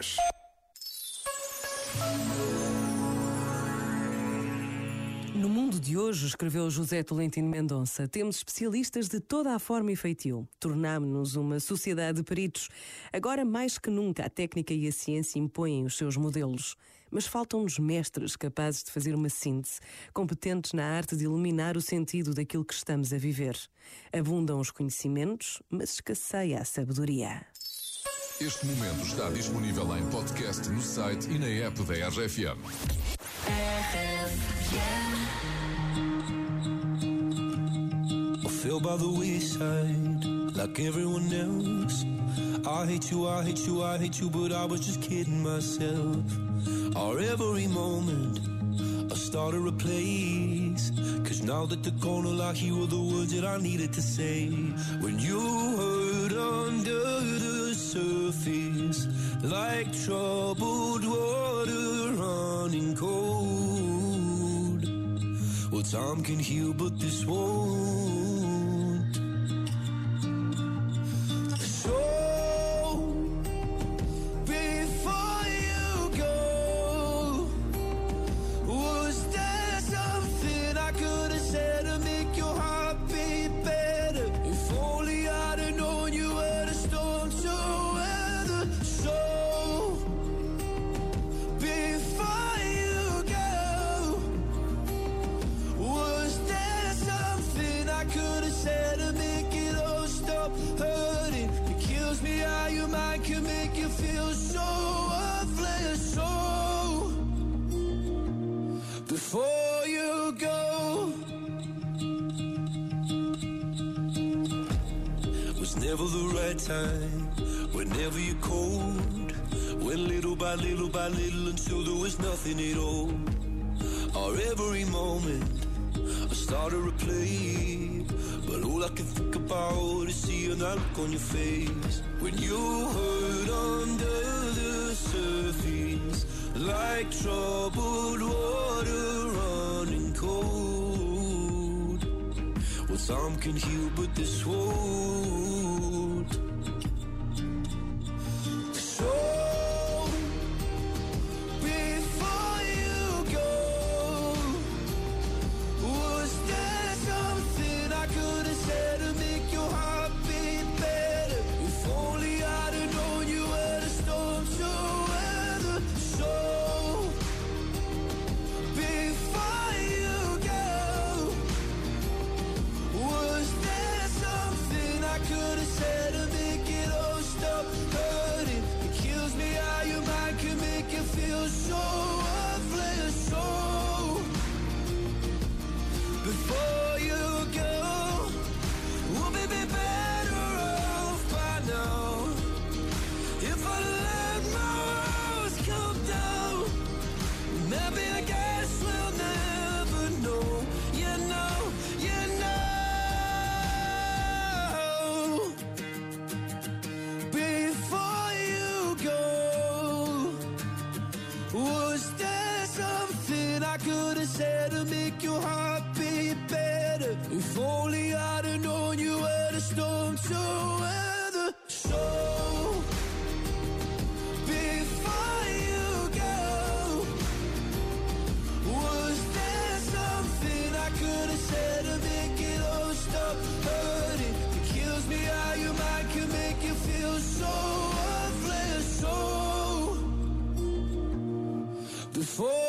horas. No mundo de hoje, escreveu José Tolentino Mendonça, temos especialistas de toda a forma e feitio. Tornámo-nos uma sociedade de peritos. Agora, mais que nunca, a técnica e a ciência impõem os seus modelos. Mas faltam-nos mestres capazes de fazer uma síntese, competentes na arte de iluminar o sentido daquilo que estamos a viver. Abundam os conhecimentos, mas escasseia a sabedoria. Este momento está disponível em podcast no site e na app da RFM. I feel by the wayside, like everyone else. I hate you, I hate you, I hate you, but I was just kidding myself. Our every moment, I started a place. Cause now that the corner lock, here were the words that I needed to say. When you heard under the surface, like troubled water running cold. Well, time can heal, but this won't. So, before you go, was there something I could have said to make your heart beat better? If only I'd have known you were the storm to weather. So, hurting, it kills me how your mind can make you feel so worthless. So, before you go, was never the right time, whenever you're cold. Went little by little by little until there was nothing at all. Or every moment I started to replay, but all I can think about is seeing that look on your face. When you hurt under the surface, like troubled water running cold. Well, time can heal, but this won't. So. Before you go, would we be better off by now? If I let my walls come down, maybe I guess we'll never know. You know, you know. Before you go, was there something I could have said to make your heart better? If only I'd have known you were the storm to weather. So, before you go, was there something I could have said to make it all stop hurting? It kills me how your mind can make you feel so worthless. So, before